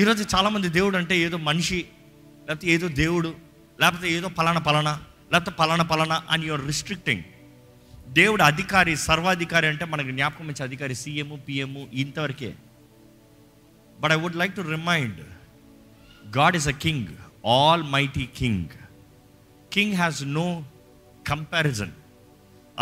ఈరోజు చాలామంది దేవుడు అంటే ఏదో మనిషి, లేకపోతే ఏదో దేవుడు, లేకపోతే ఏదో పలానా పలానా, లేకపోతే పలానా పలానా అని యూఆర్ రిస్ట్రిక్టింగ్. దేవుడు అధికారి, సర్వాధికారి అంటే మనకు జ్ఞాపకం వచ్చే అధికారి సీఎం, పిఎం ఇంతవరకే. But I would like to remind, God is a king, almighty king. King has no comparison.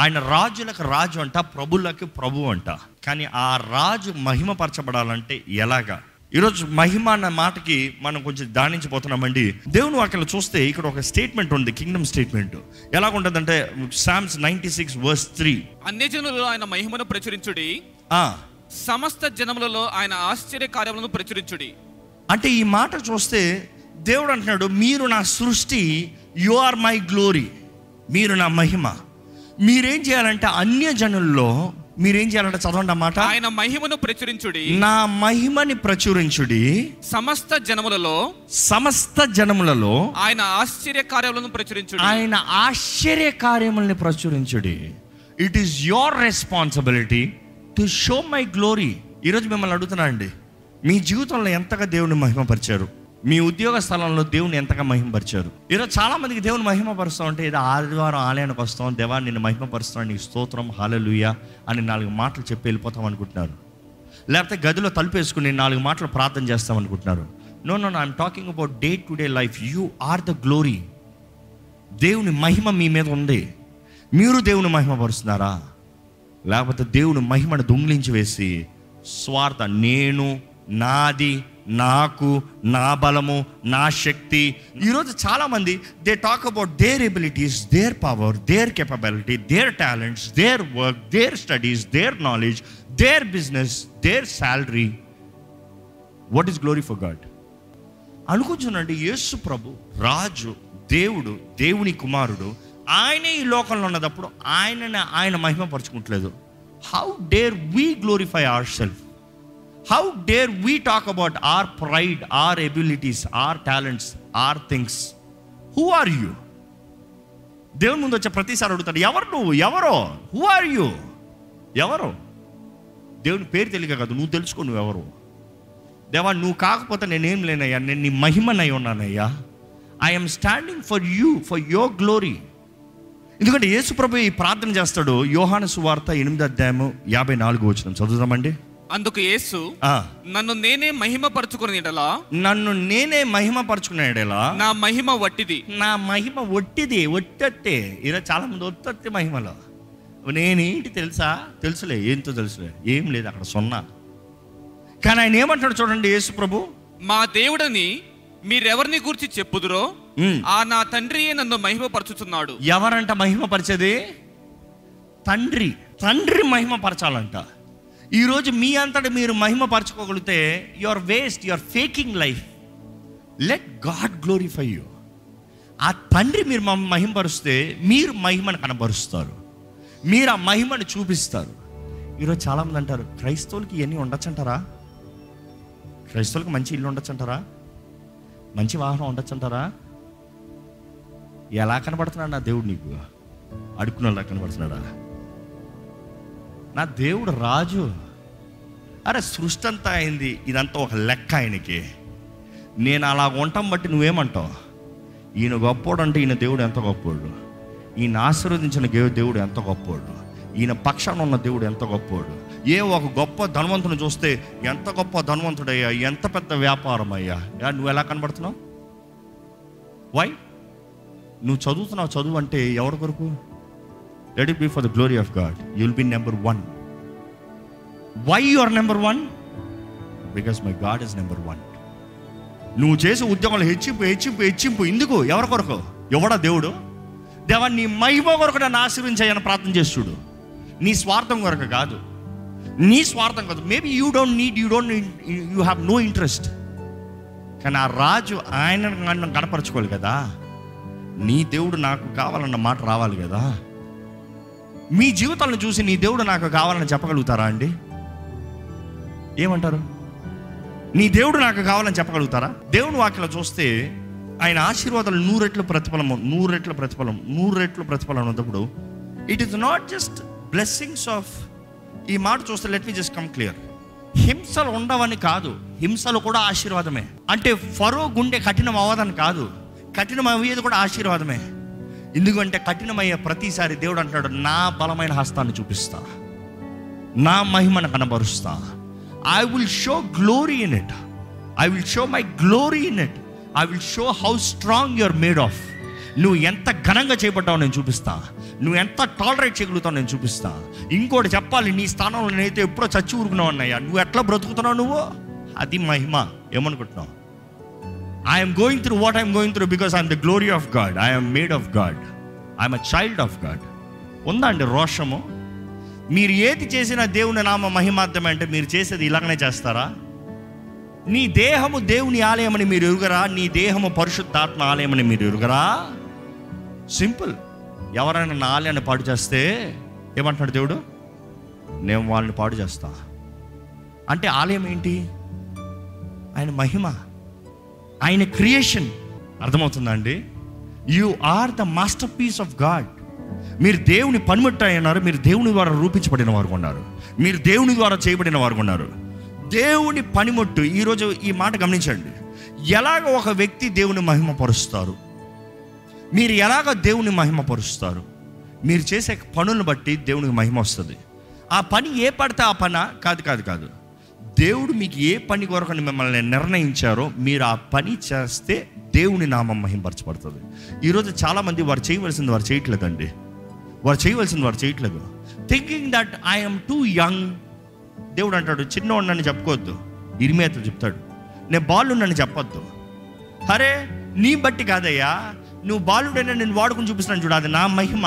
ఆయన రాజులకు రాజు అంట, ప్రభులకు ప్రభు అంట. కానీ ఆ రాజు మహిమపరచబడాలంటే ఎలాగా? ఈరోజు మహిమ అన్న మాటకి మనం కొంచెం ధ్యానించబోతున్నామండి. దేవుని వాక్యాలు చూస్తే ఇక్కడ ఒక స్టేట్మెంట్ ఉంది, కింగ్డమ్ స్టేట్మెంట్. ఎలాగుంటుందంటే సామ్స్ 96:3, అన్ని జనులలో ఆయన మహిమను ప్రచురించుడి, సమస్త జనములలో ఆయన ఆశ్చర్య కార్యములను ప్రచురించుడి. అంటే ఈ మాట చూస్తే దేవుడు అంటున్నాడు, మీరు నా సృష్టి, యు ఆర్ మై గ్లోరీ, మీరు నా మహిమ. మీరేం చేయాలంటే అన్యజనుల్లో మీరేం చేయాలంటే, చదవండి అన్నమాట, ఆయన మహిమను ప్రచురించుడి, నా మహిమని ప్రచురించుడి, సమస్త జనములలో, సమస్త జనములలో ఆయన ఆశ్చర్య కార్యములను ప్రచురించుడి, ఆయన ఆశ్చర్య కార్యములను ప్రచురించుడి. It is your responsibility to show my glory. ఈరోజు మిమ్మల్ని అడుగుతున్నా అండి, మీ జీవితంలో ఎంతగా దేవుని మహిమపరిచారు? మీ ఉద్యోగ స్థలంలో దేవుని ఎంతగా మహిమపరిచారు? ఈరోజు చాలామందికి దేవుని మహిమపరుస్తూ ఉంటే, ఏదో ఆదివారం ఆలయానికి వస్తాం, దేవా నిన్ను మహిమపరుస్తాను, నీకు స్తోత్రం, హల్లెలూయా అని నాలుగు మాటలు చెప్పి వెళ్ళిపోతాం అనుకుంటున్నారు. లేకపోతే గదిలో తలుపేసుకుని నాలుగు మాటలు ప్రార్థన చేస్తాం అనుకుంటున్నారు. No no no, I'm talking about day to day life. You are the glory. దేవుని మహిమ మీ మీద ఉంది. మీరు దేవుని మహిమపరుస్తున్నారా? లేకపోతే దేవుని మహిమను దొంగిలించి వేసి స్వార్థ, నేను, నాది, నాకు, నా బలము, నా శక్తి. ఈరోజు చాలామంది they talk about their abilities, their power, their capability, their talents, their work, their studies, their knowledge, their business, their salary. What is glory for God? అనుకుంటున్నాండి, యేసు ప్రభు రాజు, దేవుడు, దేవుని కుమారుడు, ఆయన ఈ లోకంలో ఉన్నప్పుడు ఆయనని ఆయన మహిమపరచుకుంటలేదు. How dare we glorify our self? How dare we talk about our pride, our abilities, our talents, our things? Who are you? దేవుని ముందు వచ్చే ప్రతిసారి అడుగుతాడు, ఎవరు నువ్వు? ఎవరో? Who are you? ఎవరో? దేవుని పేరు తెలియక కాదు, నువ్వు తెలుసుకో నువ్వెవరు. దేవా నువ్వు కాకపోతే నేనేం లేనయ్యా, నేను నీ మహిమనై ఉన్నానయ్యా. I'm standing for you, for your glory. ఎందుకంటే యేసు ప్రభు ఈ ప్రార్థన చేస్తాడు. యోహాను సువార్త 8:54 చదువుదామండి. అందుకు యేసు, నన్ను నేనే మహిమపరచుకునే ఎడలా, నన్ను నేనే మహిమపరచుకునే ఎడలా, నా మహిమ వట్టిది, నా మహిమ వట్టిది. వట్టట్టే ఈరోజు చాలా మంది వట్టట్టే మహిమలో. నేనేంటి తెలుసా? తెలుసులే, ఏంటో తెలుసులే, ఏం లేదు అక్కడ, సున్నా. కానీ ఆయన ఏమంటాడు చూడండి యేసు ప్రభు, మా దేవుడని మీరెవరిని గురించి చెప్పుదురో ఆ నా తండ్రి నన్ను మహిమపరచుచున్నాడు. ఎవరంట మహిమపరిచేది? తండ్రి. తండ్రి మహిమపరచాలంట. ఈరోజు మీ అంతటా మీరు మహిమపరచుకోగలిగితే your waste, your faking life. Let God glorify you. ఆ తండ్రి మీరు మహిమపరుస్తే మీరు మహిమను కనబరుస్తారు, మీరు ఆ మహిమను చూపిస్తారు. ఈరోజు చాలామంది అంటారు, క్రైస్తవులకి ఇవన్నీ ఉండొచ్చు అంటారా? క్రైస్తవులకు మంచి ఇల్లు ఉండొచ్చు అంటారా? మంచి వాహనం ఉండొచ్చు అంటారా? ఎలా కనబడుతున్నాడు నా దేవుడు? నీకు అడుక్కునేలా కనబడుతున్నాడా? నా దేవుడు రాజు. అరే సృష్టి అంతా అయింది, ఇదంతా ఒక లెక్క ఆయనకి. నేను అలా ఉంటాం బట్టి నువ్వేమంటావు? ఈయన గొప్పోడు అంటే ఈయన దేవుడు ఎంత గొప్పోడు, ఈయన ఆశీర్వదించిన దేవుడు ఎంత గొప్పోడు, ఈయన పక్షాన ఉన్న దేవుడు ఎంత గొప్పోడు. ఏ ఒక గొప్ప ధనవంతుని చూస్తే ఎంత గొప్ప ధనవంతుడయ్యా, ఎంత పెద్ద వ్యాపారం అయ్యా, నువ్వు ఎలా కనబడుతున్నావు? వై? నువ్వు చదువుతున్నావు, చదువు అంటే ఎవరి కొరకు? Let it be for the glory of God. You will be number one. Why you are number one? Because my God is number one. నువ్వు చేసే ఉద్యోగంలో హెచ్చింపు, హెచ్చింపు, హెచ్చింపు. ఎందుకు? ఎవరి కొరకు? ఎవడా దేవుడు? దేవా నీ మహిమ కొరకు నన్ను ఆశీర్వించాయని ప్రార్థన చేస్తుడు. నీ స్వార్థం కొరకు కాదు, నీ స్వార్థం కాదు. Maybe you don't need, you have no interest. కానీ ఆ రాజు ఆయన కనపరచుకోవాలి కదా. నీ దేవుడు నాకు కావాలన్న మాట రావాలి కదా. మీ జీవితాలను చూసి నీ దేవుడు నాకు కావాలని చెప్పగలుగుతారా అండి? ఏమంటారు? నీ దేవుడు నాకు కావాలని చెప్పగలుగుతారా? దేవుని వాక్యలో చూస్తే ఆయన ఆశీర్వాదాలు 100 రెట్లు ప్రతిఫలం ఉన్నప్పుడు it is not just blessings of. ఈ మాట చూస్తే let me just come clear. హింసలు ఉండవని కాదు, హింసలు కూడా ఆశీర్వాదమే. అంటే ఫరో గుండె కఠినం అవ్వదని కాదు, కఠినం అయ్యేది కూడా ఆశీర్వాదమే. ఎందుకంటే కఠినమయ్యే ప్రతిసారి దేవుడు అంటున్నాడు, నా బలమైన హస్తాన్ని చూపిస్తా, నా మహిమను కనబరుస్తా. I will show glory in it, I will show my glory in it, I will show how strong your made of. నువ్వు ఎంత ఘనంగా చేపట్టావు నేను చూపిస్తా, నువ్వు ఎంత టాలరేట్ చేయగలుగుతావు నేను చూపిస్తా. ఇంకోటి చెప్పాలి, నీ స్థానంలో నేనైతే ఎప్పుడో చచ్చి ఊరుకున్నావు అన్నయ్యా, నువ్వు ఎట్లా బ్రతుకుతున్నావు, నువ్వు అది మహిమ. ఏమనుకుంటున్నావు? I'm going through what I'm going through because I'm the glory of God, I'm made of God, I'm a child of God. ఉందా అండి రోషము? మీరు ఏది చేసినా దేవుని నామ మహిమార్థమే. అంటే మీరు చేసేది ఇలాగనే చేస్తారా? నీ దేహము దేవుని ఆలయమని మీరు ఎరుగరా? నీ దేహము పరిశుద్ధాత్మ ఆలయమని మీరు ఎరుగరా? సింపుల్. ఎవరైనా నా ఆలయాన్ని పాడు చేస్తే ఏమంటున్నాడు దేవుడు? నేను వాళ్ళని పాడు చేస్తా. అంటే ఆలయం ఏంటి? ఆయన మహిమ, ఆయన క్రియేషన్. అర్థమవుతుందండి? You are the masterpiece of God. మీరు దేవుని పనిముట్టు అయినారు, మీరు దేవుని ద్వారా రూపించబడిన వారు ఉన్నారు, మీరు దేవుని ద్వారా చేయబడిన వారు ఉన్నారు. దేవుని పనిముట్టు. ఈరోజు ఈ మాట గమనించండి, ఎలాగ ఒక వ్యక్తి దేవుని మహిమపరుస్తారు, మీరు ఎలాగ దేవుని మహిమపరుస్తారు, మీరు చేసే పనులను బట్టి దేవునికి మహిమ వస్తుంది. ఆ పని ఏ పడితే ఆ పనా? కాదు కాదు కాదు. దేవుడు మీకు ఏ పని కొరకు మిమ్మల్ని నిర్ణయించారో మీరు ఆ పని చేస్తే దేవుని నామం మహింపరచబడుతుంది. ఈరోజు చాలామంది వారు చేయవలసింది వారు చేయట్లేదండి, వారు చేయవలసింది వారు చేయట్లేదు. Thinking that I'm too young. దేవుడు అంటాడు, చిన్నోడు నన్ను చెప్పుకోవద్దు. ఇరిమేతో చెప్తాడు, నేను బాలుడు నన్ను చెప్పొద్దు. అరే నీ బట్టి కాదయ్యా, నువ్వు బాలుడైనా నేను వాడుకుని చూపిస్తాను చూడు, అది నా మహిమ,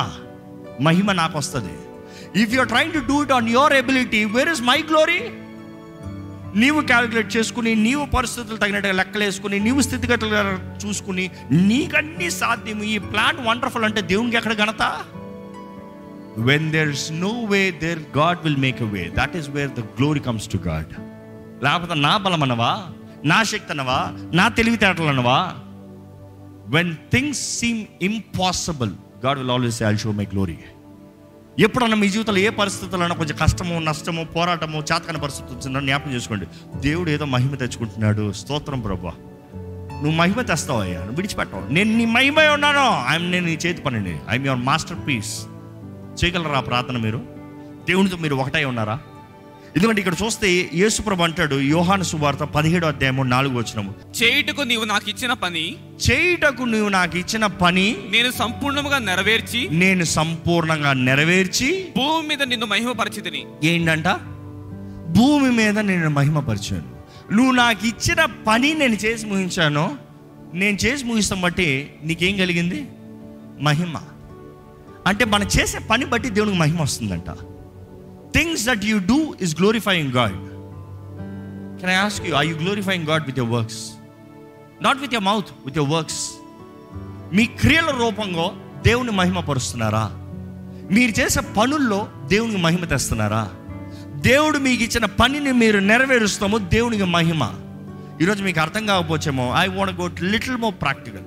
మహిమ నాకు వస్తుంది. If you are trying to do it on your ability, where is my glory? నీవు క్యాలిక్యులేట్ చేసుకుని, నీవు పరిస్థితులు తగినట్టుగా లెక్కలేసుకుని, నీవు స్థితిగతులుగా చూసుకుని, నీకన్నీ సాధ్యం, ఈ ప్లాన్ వండర్ఫుల్ అంటే దేవునికి ఎక్కడ ఘనత? When there is no way, there God will make a way. That is where the glory comes to God. లేకపోతే నా బలం అనవా, నా శక్తి అనవా, నా తెలివితేటలు అనవా? When things seem impossible, God will always I will show my glory. ఎప్పుడన్నా మీ జీవితంలో ఏ పరిస్థితులైనా కొంచెం కష్టమో, నష్టమో, పోరాటమో, చేతకని పరిస్థితి వచ్చిందో జ్ఞాపకం చేసుకోండి, దేవుడు ఏదో మహిమ తెచ్చుకుంటున్నాడు. స్తోత్రం ప్రభా, నువ్వు మహిమ తెస్తావు అయ్యా, నువ్వు విడిచిపెట్టావు. నేను నీ మహిమే ఉన్నాను, నేను నీ చేతి పనిని, ఐఎమ్ యువర్ మాస్టర్ పీస్. చేయగలరా ప్రార్థన? మీరు దేవునితో మీరు ఒకటై ఉన్నారా? ఎందుకంటే ఇక్కడ చూస్తే యేసు ప్రభు అంటాడు, యోహాను సువార్త 17:4, చేయుటకు నీవు నాకు ఇచ్చిన పని నేను సంపూర్ణంగా నెరవేర్చి భూమి మీద నిన్ను మహిమపరిచితిని. ఏంటంట? భూమి మీద నేను మహిమపరిచాను. నువ్వు నాకు ఇచ్చిన పని నేను చేసి ముగించాను. నేను చేసి ముగిస్తాం బట్టి నీకేం కలిగింది? మహిమ. అంటే మనం చేసే పని బట్టి దేవునికి మహిమ వస్తుందంట. Things that you do is glorifying God. Can I ask you, are you glorifying God with your works? Not with your mouth, with your works. మీ క్రియల రూపంగా దేవుని మహిమ పరుస్తున్నారా? మీరు చేసే పనుల్లో దేవునికి మహిమ తెస్తున్నారా? దేవుడు మీకు ఇచ్చిన పనిని మీరు నెరవేరుస్తాము, దేవునికి మహిమ. ఈరోజు మీకు అర్థం కాకపోవచ్చేమో. I want to go little more practical.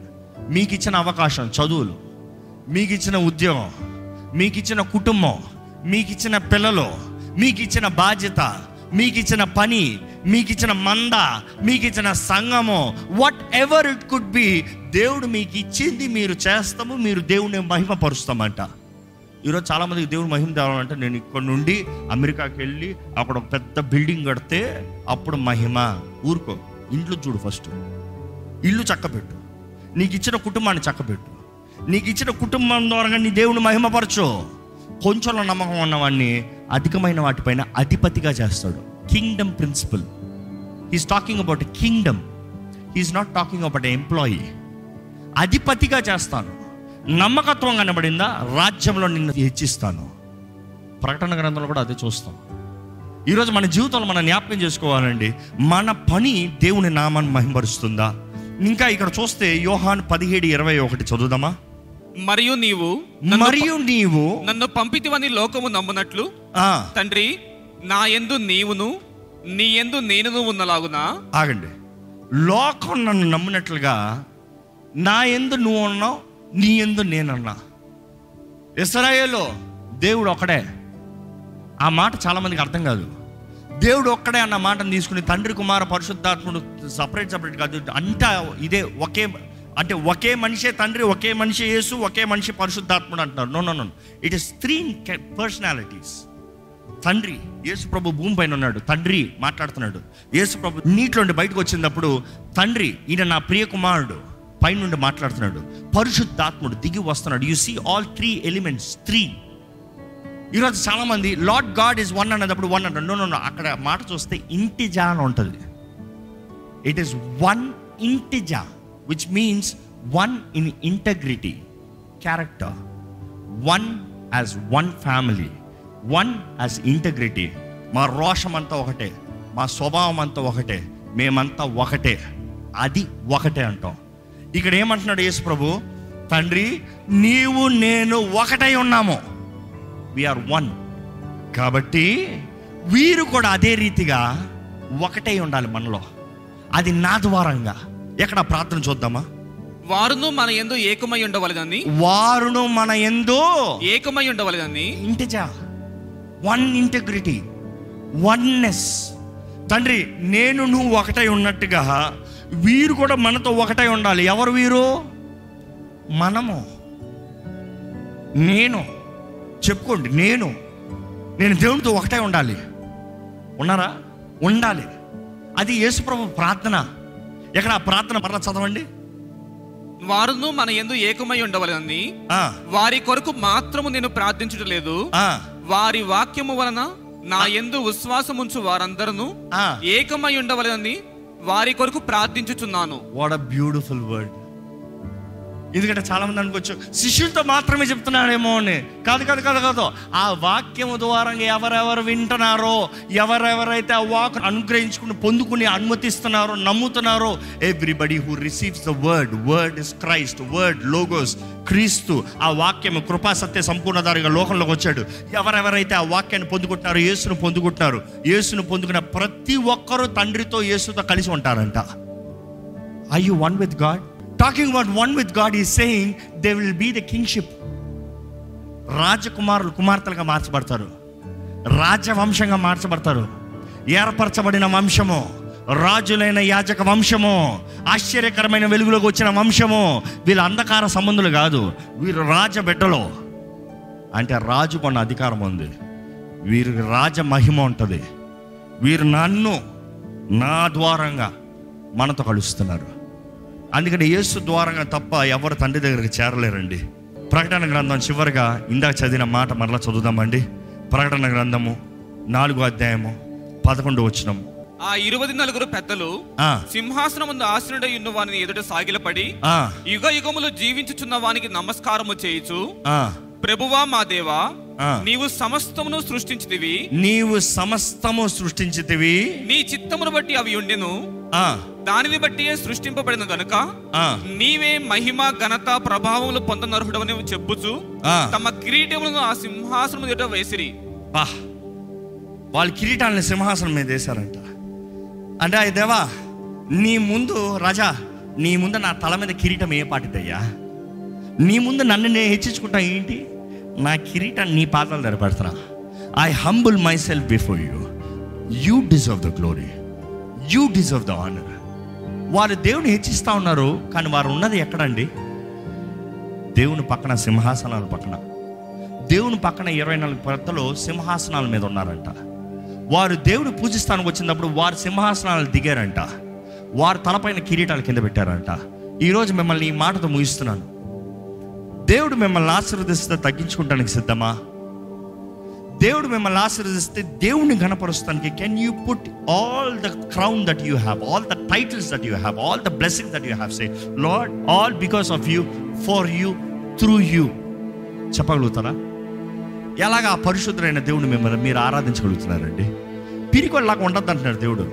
మీకు ఇచ్చిన అవకాశం, చదువులు, మీకు ఇచ్చిన ఉద్యోగం, మీకు ఇచ్చిన కుటుంబం, మీకు ఇచ్చిన పిల్లలు, మీకు ఇచ్చిన బాధ్యత, మీకు ఇచ్చిన పని, మీకు ఇచ్చిన మంద, మీకు ఇచ్చిన సంఘము, whatever it could be, దేవుడు మీకు ఇచ్చింది మీరు చేస్తాము, మీరు దేవుని మహిమ పరుస్తామంట. ఈరోజు చాలామందికి దేవుడు మహిమ తేవాలంటే, నేను ఇక్కడ నుండి అమెరికాకి వెళ్ళి అక్కడ ఒక పెద్ద బిల్డింగ్ కడితే అప్పుడు మహిమ. ఊరుకో, ఇంట్లో చూడు. ఫస్ట్ ఇల్లు చక్కబెట్టు, నీకు ఇచ్చిన కుటుంబాన్ని చక్కబెట్టు, నీకు ఇచ్చిన కుటుంబం ద్వారా నీ దేవుని మహిమపరచు. కొంచెంలో నమ్మకం ఉన్నవాడిని అధికమైన వాటిపైన అధిపతిగా చేస్తాడు. Kingdom principle. He's talking about kingdom, he's not talking about employee. అధిపతిగా చేస్తాను. నమ్మకత్వం కనబడిందా? రాజ్యంలో నిన్ను హెచ్చిస్తాను. ప్రకటన గ్రంథంలో కూడా అదే చూస్తాం. ఈరోజు మన జీవితంలో మనం జ్ఞాపకం చేసుకోవాలండి, మన పని దేవుని నామాన్ని మహిమపరుస్తుందా? ఇంకా ఇక్కడ చూస్తే యోహాను 17:21 చదువుదామా? మరియు నీవు నన్ను పంపితివని లోకము నమ్మునట్లు తండ్రి నా యందు నీవును నీ యందు నేనును ఉన్నలాగునా. ఆగండి. లోకం నన్ను నమ్మునట్లుగా నా యందు నువ్వు ఉన్నావు, నీ యందు నేనున్నా. ఇశ్రాయేలు దేవుడు ఒకడే. ఆ మాట చాలామందికి అర్థం కాదు. దేవుడు ఒక్కడే అన్న మాటను తీసుకుని తండ్రి కుమార పరిశుద్ధాత్ముడు సపరేట్ కాదు, అంతా ఇదే ఒకే, అంటే ఒకే మనిషే తండ్రి, ఒకే మనిషి యేసు, ఒకే మనిషి పరిశుద్ధాత్ముడు అంటున్నారు. No no no, it is three personalities. తండ్రి యేసు ప్రభు భూమి పైన ఉన్నాడు, తండ్రి మాట్లాడుతున్నాడు, యేసు ప్రభు నీటిలోండి బయటకు వచ్చినప్పుడు తండ్రి ఈయన నా ప్రియ కుమారుడు పైనుండి మాట్లాడుతున్నాడు, పరిశుద్ధాత్ముడు దిగి వస్తున్నాడు. You see all three elements, three. ఈరోజు చాలామంది లార్డ్ గాడ్ ఈజ్ వన్ అన్నప్పుడు వన్ అంటాడు. నో నో నో, అక్కడ మాట చూస్తే ఇంటిజా అని ఉంటుంది. ఇట్ ఈస్ వన్ ఇంటిజా, which means one in integrity, character, one as one family, one as integrity. మా రోషం అంతా ఒకటే, మా స్వభావం అంతా ఒకటే, మేమంతా ఒకటే, అది ఒకటే అంటాం. ఇక్కడ ఏమంటున్నాడు యేసు ప్రభు, తండ్రి నీవు నేను ఒకటై ఉన్నాము, వీఆర్ వన్. కాబట్టి వీరు కూడా అదే రీతిగా ఒకటై ఉండాలి మనలో, అది నా ద్వారంగా. ఎక్కడ ప్రార్థన చూద్దామా, వారును మన యందు ఏకమై ఉండవలెనని, వారును మన యందు ఏకమై ఉండవలెనని. ఇంటిజా, వన్ ఇంటిగ్రిటీ, వన్నెస్. తండ్రి నేను నువ్వు ఒకటై ఉన్నట్టుగా వీరు కూడా మనతో ఒకటై ఉండాలి. ఎవరు వీరు? మనము, నేను. చెప్పుకోండి, నేను దేవునితో ఒకటై ఉండాలి. ఉన్నారా? ఉండాలి. అది యేసు ప్రభు ప్రార్థన. ఎక్కడ ప్రార్థన? మరలా చదవండి. వారును మన యందు ఏకమై ఉండవలెనని వారి కొరకు మాత్రము నేను ప్రార్థించుటలేదు, వారి వాక్యము వలన నా యందు విశ్వాసముంచు వారందరూ ఏకమై ఉండవలెనని వారి కొరకు ప్రార్థించుచున్నాను. What a beautiful word. ఎందుకంటే చాలా మంది అనుకోవచ్చు శిష్యులతో మాత్రమే చెప్తున్నాడేమో అని. కాదు, ఆ వాక్యము ద్వారా ఎవరెవరు వింటున్నారో, ఎవరెవరైతే ఆ వాక్ అనుగ్రహించుకుని పొందుకుని అనుమతిస్తున్నారో, నమ్ముతున్నారో, everybody who receives the word, word is Christ, word logos క్రీస్తు. ఆ వాక్యము కృపా సత్య సంపూర్ణ దారిగా లోకంలోకి వచ్చాడు. ఎవరెవరైతే ఆ వాక్యాన్ని పొందుకుంటున్నారో, యేసును పొందుకుంటున్నారు, యేసును పొందుకున్న ప్రతి ఒక్కరూ తండ్రితో యేసుతో కలిసి ఉంటారంట. Are you one with God? Talking about one with God, he is saying they will be the kingship. రాజకుమారులు కుమార్తెలుగా మార్చబడతారు, రాజవంశంగా మార్చబడతారు, ఏర్పరచబడిన వంశము, రాజులైన యాజక వంశము, ఆశ్చర్యకరమైన వెలుగులోకి వచ్చిన వంశము. వీళ్ళు అంధకార సంబంధులు కాదు, వీరు రాజ బిడ్డలో. అంటే రాజు కొన్న అధికారం ఉంది, వీరి రాజ మహిమ ఉంటుంది. వీరు నా ద్వారంగా మనతో కలుస్తున్నారు. అందుకని యేసు ద్వారంగా తప్ప ఎవరు తండ్రి దగ్గరికి చేరలేరండి. ప్రకటన గ్రంథం చివరిగా ఇందాక చదివిన మాట మరలా చదువుదామండి. ప్రకటన గ్రంథము 4వ అధ్యాయము 11వ వచనం. ఆ 24 పెద్దలు సింహాసనముందు ఆసీనుడై ఉన్న వాని ఎదుట సాగిలపడి యుగ యుగములు జీవించుచున్న వానికి నమస్కారము చేయుచు, ప్రభువా మా దేవా, నీవు సమస్తమును సృష్టించితివి, నీ చిత్తమును బట్టి అవి ఉండెను, దానిని బట్టి సృష్టింపబడిన గనుక నీవే మహిమ ఘనత ప్రభావములు పొందనర్హుడవని చెప్పుచు తమ కిరీటములను ఆ సింహాసనం ఎదుట వేసిరి. వాళ్ళ కిరీటాలను సింహాసనం మీద వేశారంట. అంటే అయ్య దేవా, నీ ముందు రాజా, నీ ముందు నా తల మీద కిరీటం ఏ పాటిదయ్యా? నీ ముందు నన్ను నేను హెచ్చించుకుంటా ఏంటి? నా కిరీటాన్ని నీ పాదాలు తెరపడతా. I humble my self before you, you deserve the glory, you deserve the honour. వారు దేవుని హెచ్చిస్తూ ఉన్నారు, కానీ వారు ఉన్నది ఎక్కడండి? దేవుని పక్కన, సింహాసనాల పక్కన. దేవుని పక్కన 24 పెద్దలు సింహాసనాల మీద ఉన్నారంట. వారు దేవుని పూజిస్తానికి వచ్చినప్పుడు వారు సింహాసనాలు దిగారంట, వారు తలపైన కిరీటాలు కింద పెట్టారంట. ఈరోజు మిమ్మల్ని ఈ మాటతో ముగిస్తున్నాను. దేవుడు మిమ్మల్ని ఆశీర్వదిస్తే తగ్గించుకుంటానికి సిద్ధమా? దేవుడు మిమ్మల్ని ఆశీర్వదిస్తే దేవుని గణపరుస్తానికి, can you put all the crown that you have, all the titles that you have, all the blessing that you have, say lord all because of you, for you, through you చెప్పగలుగుతారా? ఎలాగ ఆ పరిశుద్ధులైన దేవుడిని మిమ్మల్ని మీరు ఆరాధించగలుగుతున్నారండి? పిరికొల్లాగా ఉండద్దు అంటున్నాడు దేవుడు,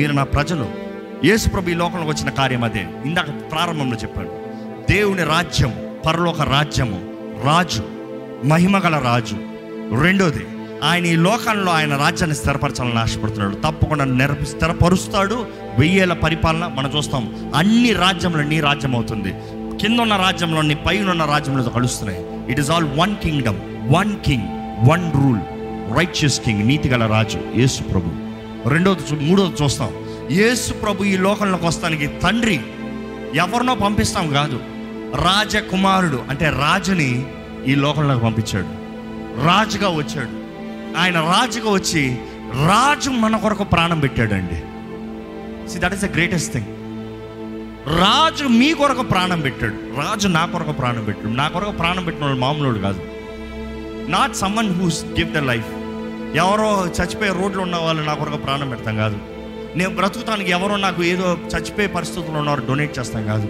మీరు నా ప్రజలు. యేసు ప్రభు ఈ లోకంలోకి వచ్చిన కార్యం అదే. ఇందాక ప్రారంభంలో చెప్పాడు, దేవుని రాజ్యం పరలోక రాజ్యము, రాజు మహిమగల రాజు. రెండోది, ఆయన ఈ లోకంలో ఆయన రాజ్యాన్ని స్థిరపరచాలని ఆశపడుతున్నాడు. తప్పకుండా స్థిరపరుస్తాడు. 1000 పరిపాలన మనం చూస్తాం. అన్ని రాజ్యంలో నీ రాజ్యం అవుతుంది, కింద ఉన్న రాజ్యంలో నీ, పైన ఉన్న రాజ్యంలో కలుస్తున్నాయి. It is all one kingdom, one king, one rule, righteous king, నీతిగల రాజు యేసు ప్రభు. మూడోది చూస్తాం. యేసు ప్రభు ఈ లోకంలోకి వస్తానికి తండ్రి ఎవరినో పంపిస్తాం కాదు, రాజకుమారుడు అంటే రాజుని ఈ లోకంలోకి పంపించాడు. రాజుగా వచ్చాడు. ఆయన రాజుగా వచ్చి రాజు మన కొరకు ప్రాణం పెట్టాడండి. See, that is the greatest thing. రాజు మీ కొరకు ప్రాణం పెట్టాడు, రాజు నా కొరకు ప్రాణం పెట్టాడు. నా కొరకు ప్రాణం పెట్టిన వాళ్ళు మామూలు కాదు. Not someone who's give their life. ఎవరో చచ్చిపోయే రోడ్లు ఉన్న వాళ్ళు నా కొరకు ప్రాణం పెడతాం కాదు. నేను బ్రతుకుతానికి ఎవరో నాకు ఏదో చచ్చిపోయే పరిస్థితుల్లో ఉన్నవారు డొనేట్ చేస్తాం కాదు.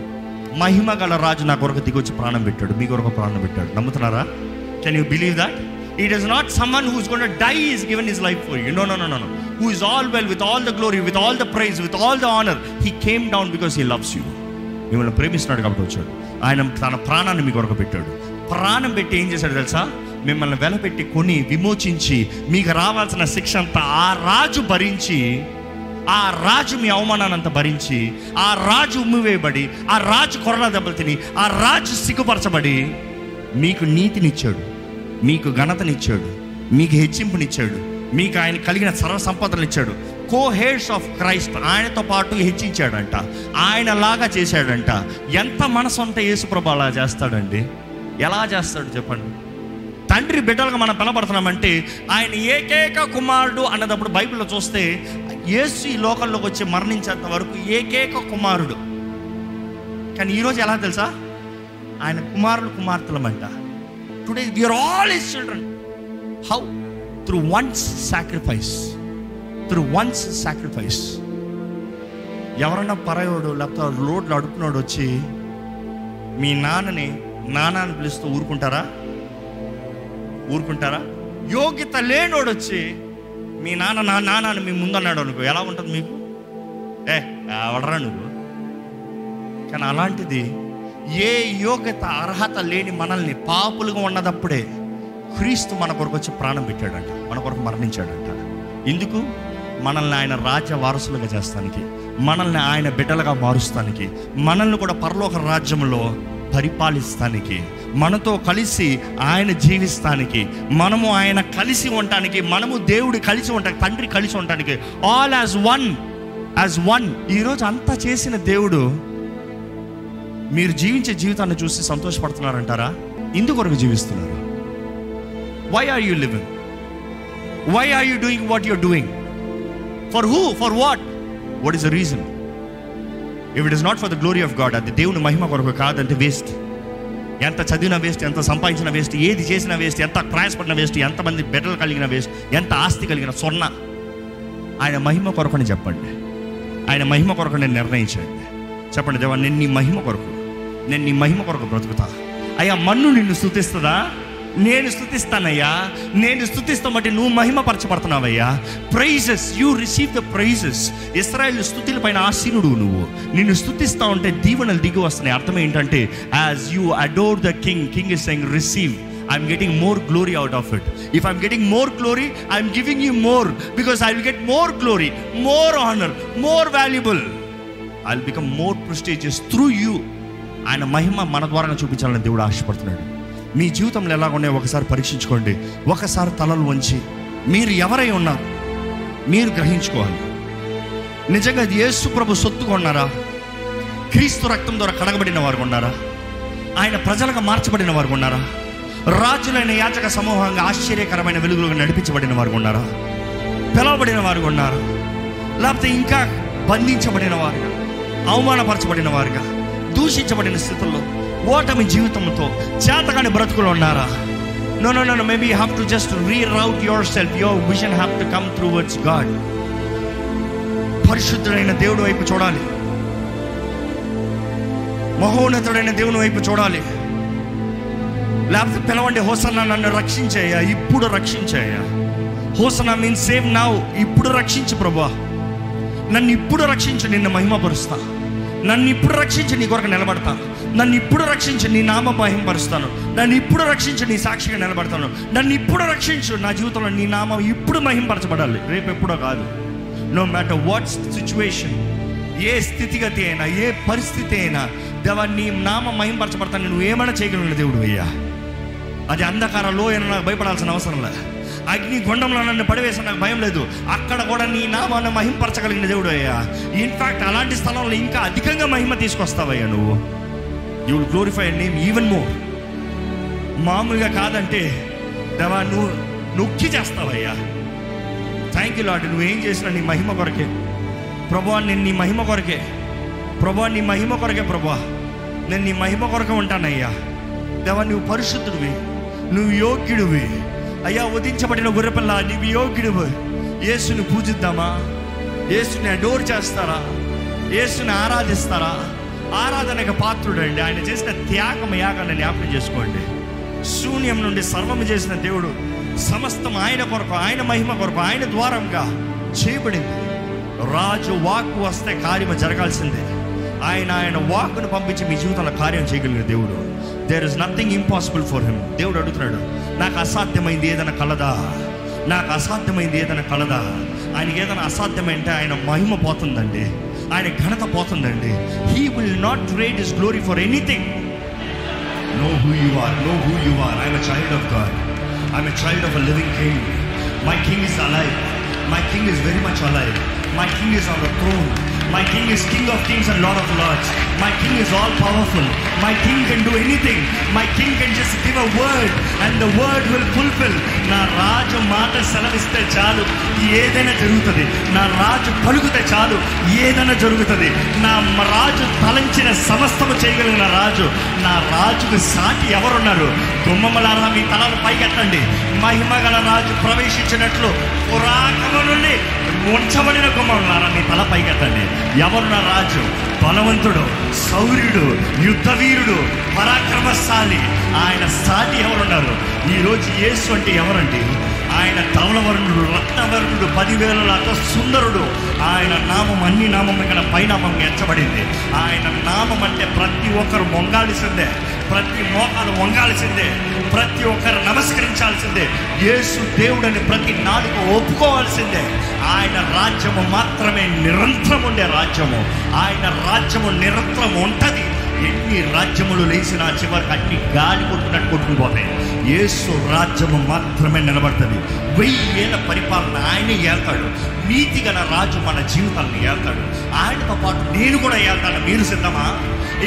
మహిమ గల రాజు నా కొరకు దిగొచ్చి ప్రాణం పెట్టాడు, మీ కొరకు ప్రాణం పెట్టాడు. నమ్ముతున్నారా? Can you believe that? It is not someone who's gone to die is given his life for you. No no no no. Who is all well with all the glory with all the praise with all the honour. He came down because he loves you. మిమ్మల్ని ప్రేమిస్తున్నాడు కాబట్టి వచ్చాడు. ఆయన తన ప్రాణాన్ని మీ కొరకు పెట్టాడు. ప్రాణం పెట్టి ఏం చేశాడు తెలుసా? మిమ్మల్ని వెలపెట్టి కొని విమోచించి మీకు రావాల్సిన శిక్ష అంతా ఆ రాజు భరించి, ఆ రాజు మీ అవమానాన్ని అంతా భరించి, ఆ రాజు ఉమ్మివేయబడి, ఆ రాజు కొరడా దెబ్బలు తిని, ఆ రాజు సిగ్గుపరచబడి మీకు నీతినిచ్చాడు, మీకు ఘనతనిచ్చాడు, మీకు హెచ్చింపునిచ్చాడు, మీకు ఆయన కలిగిన సర్వ సంపదలు ఇచ్చాడు. కోహెర్స్ ఆఫ్ క్రైస్ట్, ఆయనతో పాటు హెచ్చించాడంట, ఆయనలాగా చేశాడంట. ఎంత మనసు ఉంటే యేసుప్రభు అలా చేస్తాడండి. ఎలా చేస్తాడు చెప్పండి? తండ్రి బిడ్డలుగా మనం పిలబడుతున్నామంటే ఆయన ఏకైక కుమారుడు అన్నదప్పుడు బైబిల్లో చూస్తే యేసు ఈ లోకంలోకి వచ్చి మరణించేంత వరకు ఏకైక కుమారుడు. కానీ ఈరోజు ఎలా తెలుసా? ఆయన కుమారులు కుమార్తెలమంట. Today we are all his children. How? Through one's sacrifice. Through one's sacrifice. ఎవరన్నా పరయోడు లేకపోతే రోడ్లు అడుపునోడు వచ్చి మీ నాన్నని నాన్న అని పిలుస్తూ ఊరుకుంటారా? ఊరుకుంటారా? యోగ్యత లేనోడు వచ్చి మీ నాన్న నా నాన్న అని మీ ముందన్నాడు అనుకో, ఎలా ఉంటుంది మీకు? ఏ ఎవడరా నువ్వు? కానీ అలాంటిది ఏ యోగ్యత అర్హత లేని మనల్ని పాపులుగా ఉన్నదప్పుడే క్రీస్తు మన కొరకు వచ్చి ప్రాణం పెట్టాడంట, మన కొరకు మరణించాడంట. ఎందుకు? మనల్ని ఆయన రాజ్య వారసులుగా చేస్తానికి, మనల్ని ఆయన బిడ్డలుగా మారుస్తానికి, మనల్ని కూడా పరలోక రాజ్యంలో పరిపాలిస్తానికి, మనతో కలిసి ఆయన జీవిస్తానికి, మనము ఆయన కలిసి ఉండటానికి, మనము దేవుడు కలిసి ఉండటానికి, తండ్రి కలిసి ఉండటానికి, all as one, as one. ఈరోజు అంతా చేసిన దేవుడు మీరు జీవించే జీవితాన్ని చూసి సంతోషపడుతున్నారంటారా? ఇందుకొరకు జీవిస్తున్నారు. Why are you living? Why are you doing what your doing? For who? For what? What is the reason? If it is not for the glory of God, అది దేవుని మహిమ కొరకు కాదంటే వేస్ట్. ఎంత చదివినా వేస్ట్, ఎంత సంపాదించిన వేస్ట్, ఏది చేసినా వేస్ట్, ఎంత ప్రయాసపడిన వేస్ట్, ఎంతమంది బిడ్డలు కలిగిన వేస్ట్, ఎంత ఆస్తి కలిగిన సొన్న. ఆయన మహిమ కొరకుని చెప్పండి, ఆయన మహిమ కొరకు నేను నిర్ణయించండి. చెప్పండి, దేవా నేను నీ మహిమ కొరకు, నేను నీ మహిమ కొరకు బ్రతుకుతా. అయ్యా మన్ను నిన్ను స్తుతిస్తుందా? నేను స్తుతిస్తానయ్యా, నేను స్తుతిస్తామంటే నువ్వు మహిమపరచబడుతున్నావయ్యా. Praises, you receive the praises. Israel స్తుతుల పైన ఆశీనుడు నువ్వు. నిన్ను స్తుతిస్తా ఉంటే దీవెనలు దిగి వస్తున్నాయి. అర్థం ఏంటంటే as you adore the king, king is saying receive. I'm getting more glory out of it. If I'm getting more glory, I'm giving you more, because I will get more glory, more honor, more valuable. I'll become more prestigious through you. ఆయన మహిమ మన ద్వారా చూపించాలని దేవుడు ఆశపడుతున్నాడు. మీ జీవితంలో ఎలా ఉన్నాయో ఒకసారి పరీక్షించుకోండి. ఒకసారి తలలు వంచి మీరు ఎవరై ఉన్నారు మీరు గ్రహించుకోవాలి. నిజంగా యేసు ప్రభు సొత్తుగా ఉన్నారా? క్రీస్తు రక్తం ద్వారా కడగబడిన వారు ఉన్నారా? ఆయన ప్రజలుగా మార్చబడిన వారు ఉన్నారా? రాజులైన యాచక సమూహంగా ఆశ్చర్యకరమైన వెలుగులుగా నడిపించబడిన వారు ఉన్నారా? పిలవబడిన వారు ఉన్నారా? లేకపోతే ఇంకా బంధించబడిన వారుగా, అవమానపరచబడిన వారుగా, దూషించబడిన స్థితుల్లో, ఓటమి జీవితంతో, చేతగాని బ్రతుకులు ఉన్నారా? No no no no. Maybe you have to just reroute your self. Your vision have to come towards God. పరిశుద్ధుడైన దేవుడి వైపు చూడాలి, మహోన్నతుడైన దేవుని వైపు చూడాలి. లేకపోతే పిలవండి, హోసన్నా నన్ను రక్షించాయా, ఇప్పుడు రక్షించాయా. Hosanna means save now. ఇప్పుడు రక్షించు ప్రభువా, నన్ను ఇప్పుడు రక్షించు, నిన్ను మహిమపరుస్తా. నన్ను ఇప్పుడు రక్షించి నీ కొరకు నిలబడతాను. నన్ను ఇప్పుడు రక్షించి నీ నామ మహిమపరుస్తాను. నన్ను ఇప్పుడు రక్షించి నీ సాక్షిగా నిలబడతాను. నన్ను ఇప్పుడు రక్షించు. నా జీవితంలో నీ నామం ఇప్పుడు మహిమపరచబడాలి, రేపు ఎప్పుడో కాదు. నో మ్యాటర్ వాట్ సిచ్యువేషన్, ఏ స్థితిగతి అయినా, ఏ పరిస్థితి అయినా, దేవా నీ నామ మహిమపరచబడతాను. నువ్వు ఏమైనా చేయగలిగిన దేవుడు అయ్యా. అది అంధకార లోయన నాకు భయపడాల్సిన అవసరం లేదు. అగ్ని గుండంలో నన్ను పడివేసిన నాకు భయం లేదు. అక్కడ కూడా నీ నామాన్ని మహింపరచగలిగిన దేవుడు అయ్యా. ఇన్ఫ్యాక్ట్ అలాంటి స్థలంలో ఇంకా అధికంగా మహిమ తీసుకొస్తావయ్యా నువ్వు. You will glorify your name even more. మామూలుగా కాదంటే దేవా నువ్వు నొక్కి చేస్తావయ్యా. Thank you lord. నువ్వేం చేసినా నీ మహిమ కొరకే ప్రభువా, నేను నీ మహిమ కొరకే ప్రభువా, నీ మహిమ కొరకే ప్రభువా, నేను నీ మహిమ కొరకే ఉంటానయ్యా. దేవా నువ్వు పరిశుద్ధుడివి, నువ్వు యోగ్యుడివి అయ్యా. ఉదించబడిన గొర్రెపిల్ల నీవు యోగ్యుడివి. యేసుని పూజిద్దామా? యేసుని అడోర్ చేస్తారా? యేసుని ఆరాధిస్తారా? ఆరాధనకు పాత్రుడండి. ఆయన చేసిన త్యాగం యాగాన్ని జ్ఞాపకం చేసుకోండి. శూన్యం నుండి సర్వము చేసిన దేవుడు, సమస్తం ఆయన కొరకు, ఆయన మహిమ కొరకు, ఆయన ద్వారంగా చేయబడింది. రాజు వాక్కు వస్తే కార్యము జరగాల్సిందే. ఆయన ఆయన వాక్కును పంపించి మీ జీవితంలో కార్యం చేయగలిగిన దేవుడు. There is nothing impossible for him. దేవుడు అడుగుతున్నాడు, నాకు అసాధ్యమైంది ఏదైనా కలదా? నాకు అసాధ్యమైంది ఏదైనా కలదా? ఆయనకి ఏదైనా అసాధ్యమంటే ఆయన మహిమ పోతుందండి, ఆయన ఘనత పోతుందండి. He will not trade his glory for anything. Know who you are. Know who you are. I am a child of God. I am a child of a living King. My King is alive. My King is very much alive. My King is on the throne. My King is King of Kings and Lord of Lords. My King is all powerful. My King can do anything. My King can just give a word and the word will fulfill. నా రాజు మాట సెలవిస్తే చాలు, ఏదైనా జరుగుతుంది. నా రాజు పలుకుతే చాలు, ఏదైనా జరుగుతుంది. నా రాజు తలంచిన సమస్తము చేయగలిగిన రాజు. నా రాజుకు సాటి ఎవరున్నారు? గుమ్మములారా మీ తలలు పైకెత్తండి. మహిమగల రాజు ప్రవేశించినట్లు పురాకము నుండి ఉంచబడిన గుమ్మములారా మీ తల పైకెత్తండి. ఎవరు నా రాజు? బలవంతుడు, శౌర్యుడు, యుద్ధవీరుడు, పరాక్రమశాలి. ఆయన సాటి ఎవరున్నారు? ఈరోజు యేసు అంటే ఎవరండి? ఆయన ధవలవర్ణుడు, రత్నవర్ణుడు, 10,000 సుందరుడు. ఆయన నామం అన్ని నామం కన్నా పైనామం ఎంచబడింది. ఆయన నామం అంటే ప్రతి ఒక్కరు మొంగాల్సిందే, ప్రతి మోకాలు వంగాల్సిందే, ప్రతి ఒక్కరు నమస్కరించాల్సిందే. యేసు దేవుడని ప్రతి నాలుక ఒప్పుకోవాల్సిందే. ఆయన రాజ్యము మాత్రమే నిరంతరం ఉండే రాజ్యము. ఆయన రాజ్యము నిరంతరం ఉంటుంది. ఎన్ని రాజ్యములు లేచినా చివరికి అన్ని గాలి కొట్టుకున్నట్టు కొట్టుకుపోతాయి. యేసు రాజ్యము మాత్రమే నిలబడుతుంది. 1000 ఏళ్ళ పరిపాలన ఆయనే ఏళ్తాడు. నీతి గల రాజు మన జీవితాలను ఏళ్తాడు. ఆయనతో పాటు నేను కూడా ఏళ్తాను. మీరు సిద్ధమా?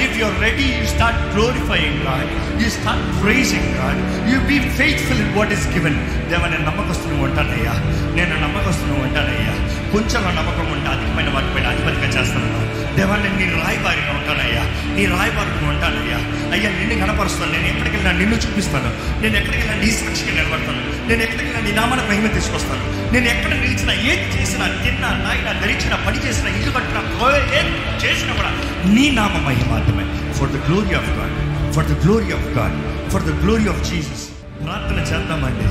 If you're ready, you start glorifying God. You start praising God. You be faithful in what is given. దేవుని నమ్మకస్తుని ఉంటానయ్యా, నేను నమ్మకస్తుని ఉంటానయ్యా. కొంచెంలో నమ్మకం ఉంటే అధికమైన వాటిపైన అధిపతిగా చేస్తాను. దేవాన్ని నీ రాయబారిగా ఉంటానయ్యా, నీ రాయబారిగా ఉంటానయ్యా. అయ్యా నిన్ను కనపరుస్తాను. నేను ఎక్కడికి వెళ్ళినా నిన్ను చూపిస్తాను. నేను ఎక్కడికి వెళ్ళినా నీ సాక్షిగా నిలబడతాను. నేను ఎక్కడికి వెళ్ళినా నీ నామాన మహిమ తీసుకొస్తాను. నేను ఎక్కడ నిలిచినా, ఏది చేసినా, తిన్నా, నాయన ధరించినా, పని చేసినా, ఇల్లు కట్టినా, ఏం చేసినా కూడా నీ నామ మహిమాత్రమే. For the glory of God, for the glory of God, for the glory of Jesus. ప్రార్థన చేద్దామండి.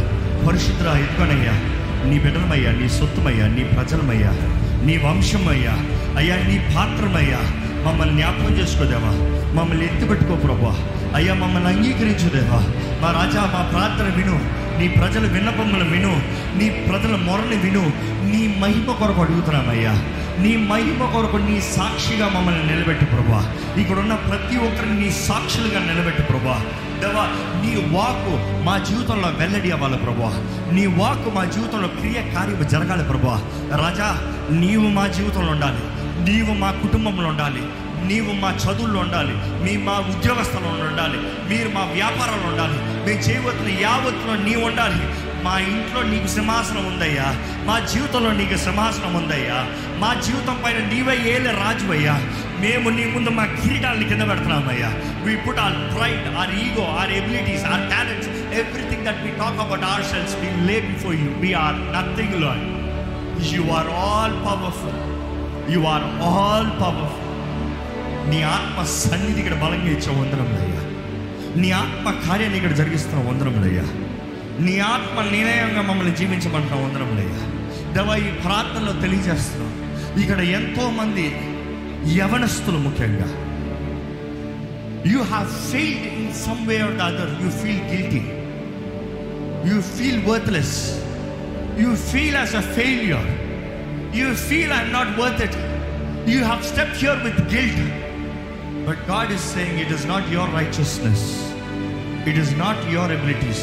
పరిశుద్ధుడా ఎదుగునయ్యా, నీ బిడ్డలమయ్యా, నీ సొత్తుమయ్యా, నీ ప్రజలమయ్యా, నీ వంశమయ్యా, అయ్యా నీ పాత్రమయ్యా. మమ్మల్ని జ్ఞాపకం చేసుకోదేవా, మమ్మల్ని ఎత్తిపెట్టుకో ప్రభువా. అయ్యా మమ్మల్ని అంగీకరించుదేవా. మా రాజా మా ప్రార్థన విను, నీ ప్రజల విన్నపములను విను, నీ ప్రజల మొరని విను. నీ మహిమ కొరకు అడుగుతున్నామయ్యా. నీ మహిమ కొరకు నీ సాక్షిగా మమ్మల్ని నిలబెట్టు ప్రభువా. ఇక్కడున్న ప్రతి ఒక్కరిని నీ సాక్షులుగా నిలబెట్టు ప్రభువా. దేవా నీ వాక్కు మా జీవితంలో వెల్లడి అవ్వాలి ప్రభువా. నీ వాక్కు మా జీవితంలో క్రియ కార్యము జరగాలి ప్రభువా. రాజా నీవు మా జీవితంలో ఉండాలి, నీవు మా కుటుంబంలో ఉండాలి, నీవు మా చదువుల్లో ఉండాలి, మా ఉద్యోగ స్థలంలో ఉండాలి, మీరు మా వ్యాపారంలో ఉండాలి, మేము చేయవలసిన యావత్తులో నీవు ఉండాలి. మా ఇంట్లో నీకు సింహాసనం ఉందయ్యా, మా జీవితంలో నీకు సింహాసనం ఉందయ్యా. మా జీవితం పైన నీవే ఏలే రాజువయ్యా. మేము నీ ముందు మా కిరీటాలని కింద పెడుతున్నామయ్యా. We put our pride, our ego, our abilities, our talents, everything that we talk about ourselves, we lay before you. We are nothing, Lord. You are all powerful. You are all powerful. నీ ఆత్మ సన్నిధి ఇక్కడ బలంగా ఇచ్చే వందరములయ్యా. నీ ఆత్మ కార్యాన్ని ఇక్కడ జరిగిస్తున్న వందరములయ్యా. నీ ఆత్మ నిలయంగా మమ్మల్ని జీవించమంటున్న వందరములయ్యా. దేవా ఈ ప్రార్థనలో తెలియజేస్తున్నాం, ఇక్కడ ఎంతోమంది యవనస్తులు ముఖ్యంగా you have failed in some way or the other. You feel guilty, you feel worthless, you feel as a failure, you feel I'm not worth it. You have stepped here with guilt. But God is saying it is not your righteousness. It is not your abilities.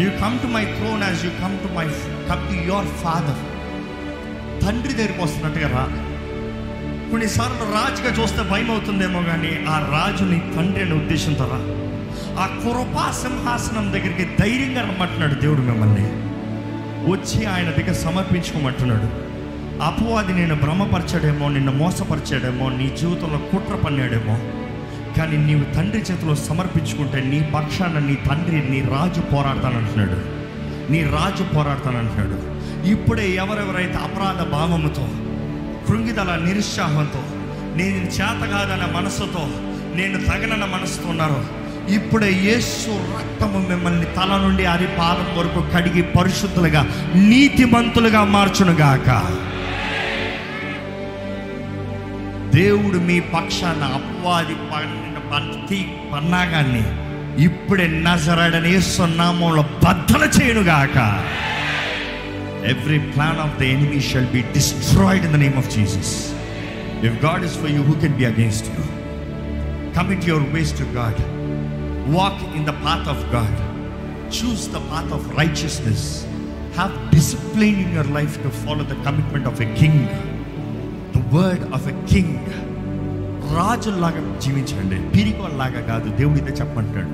You come to my throne as you come to your father. తండ్రి దగ్గరికి వస్తున్నట్టుగా రా. కొన్నిసార్లు రాజుగా చూస్తే భయం అవుతుందేమో, కానీ ఆ రాజుని తండ్రి అనే ఉద్దేశంతో రా. ఆ కృపా సింహాసనం దగ్గరికి ధైర్యంగా రమ్మంటున్నాడు దేవుడు. మిమ్మల్ని వచ్చి ఆయన దగ్గర సమర్పించుకోమంటున్నాడు. అపవాది నేను భ్రమపరిచాడేమో, నిన్ను మోసపరిచాడేమో, నీ జీవితంలో కుట్ర పన్నాడేమో, కానీ నీవు తండ్రి చేతిలో సమర్పించుకుంటే నీ పక్షాన నీ తండ్రి, నీ రాజు పోరాడతానంటున్నాడు. నీ రాజు పోరాడతానంటున్నాడు. ఇప్పుడే ఎవరెవరైతే అపరాధ భావంతో, కృంగిదల నిరుత్సాహంతో, నేను చేతగాదన్న మనసుతో, నేను తగనన్న మనసుతో ఉన్నారో, ఇప్పుడే యేసు రక్తము మిమ్మల్ని తల నుండి అరిపాదం వరకు కడిగి పరిశుద్ధులుగా నీతిమంతులుగా మార్చునుగాక. దేవుడు మీ పక్షాన అపవాది ప్రతి పన్నాగాన్ని ఇప్పుడే నజరేయుడైన యేసు నామములో బద్దలు చేయునుగాక. Every plan of the enemy shall be destroyed in the name of Jesus. If God is for you, who can be against you? Commit your ways to God. Walk in the path of God. Choose the path of righteousness. Have discipline in your life to follow the commitment of a king, the word of a king. రాజులాగా జీవించండి, పిరిగోళ్ళలాగా కాదు. దేవుడితే చెప్పంటాడు,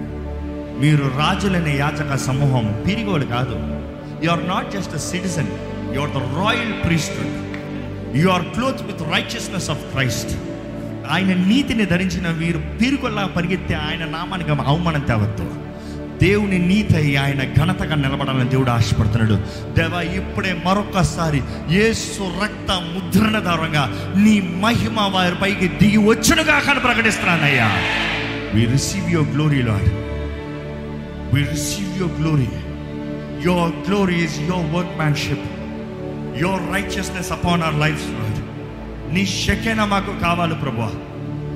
మీరు రాజులనే యాజక సమూహం, పిరిగోళ్ళు కాదు. You are not just a citizen, you are the royal priesthood. You are clothed with righteousness of Christ. ఆయన నీతిని ధరించిన మీరు పీరుకొల్లా పరిగెత్తే ఆయన నామానికి అవమానం తేవద్దు. దేవుని నీతి ఆయన ఘనతగా నిలబడాలని దేవుడు ఆశపడుతున్నాడు. దేవా, ఇప్పుడే మరొకసారి యేసు రక్త ముద్రణ ద్వారంగా నీ మహిమ వారి పైకి దిగి వచ్చునుగా అని ప్రకటిస్తున్నానయ్యా. We receive your glory, Lord. We receive your glory. Your glory is your workmanship, your righteousness upon our lives, Lord. నీ షెకెనా మాకు కావాలి ప్రభువా.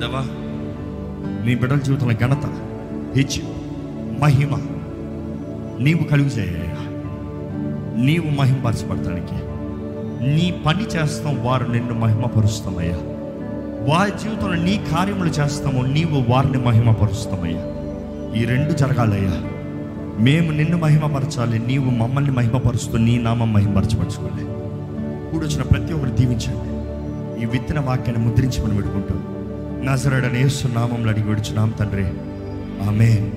దేవా, నీ బిడ్డల జీవితంలో ఘనత, హెచ్చింపు, మహిమ నీవు కలుగు చేయ్యా. నీవు మహిమపరచబడటానికి నీ పని చేస్తాం, వారు నిన్ను మహిమపరుస్తామయ్యా. వారి జీవితంలో నీ కార్యములు చేస్తాము, నీవు వారిని మహిమపరుస్తామయ్యా. ఈ రెండు జరగాలయ్యా. మేము నిన్ను మహిమపరచాలి, నీవు మమ్మల్ని మహిమపరుస్తూ నీ నామం మహిమపరచపరచుకోవాలి. ఇప్పుడు వచ్చిన ప్రతి ఒక్కరు దీవించండి. ఈ విత్తన వాక్యాన్ని ముద్రించి మనం పెట్టుకుంటాం. నజరేయుడైన యేసు నామములో అడిగి వేడుచున్నాం తండ్రి, ఆమేన్.